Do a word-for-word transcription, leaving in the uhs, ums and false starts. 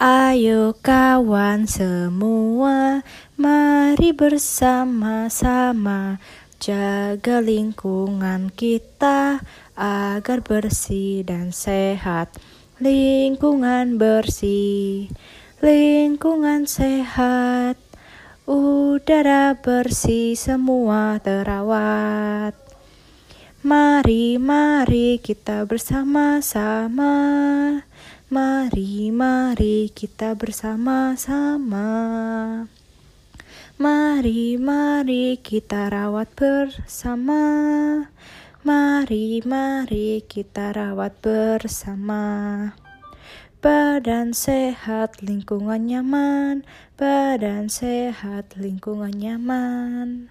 Ayo kawan semua, mari bersama-sama jaga lingkungan kita agar bersih dan sehat. Lingkungan bersih, lingkungan sehat, udara bersih semua terawat. Mari, mari kita bersama-sama. Mari, mari kita bersama-sama. Mari, mari kita rawat bersama. Mari, mari kita rawat bersama. Badan sehat, lingkungan nyaman. Badan sehat, lingkungan nyaman.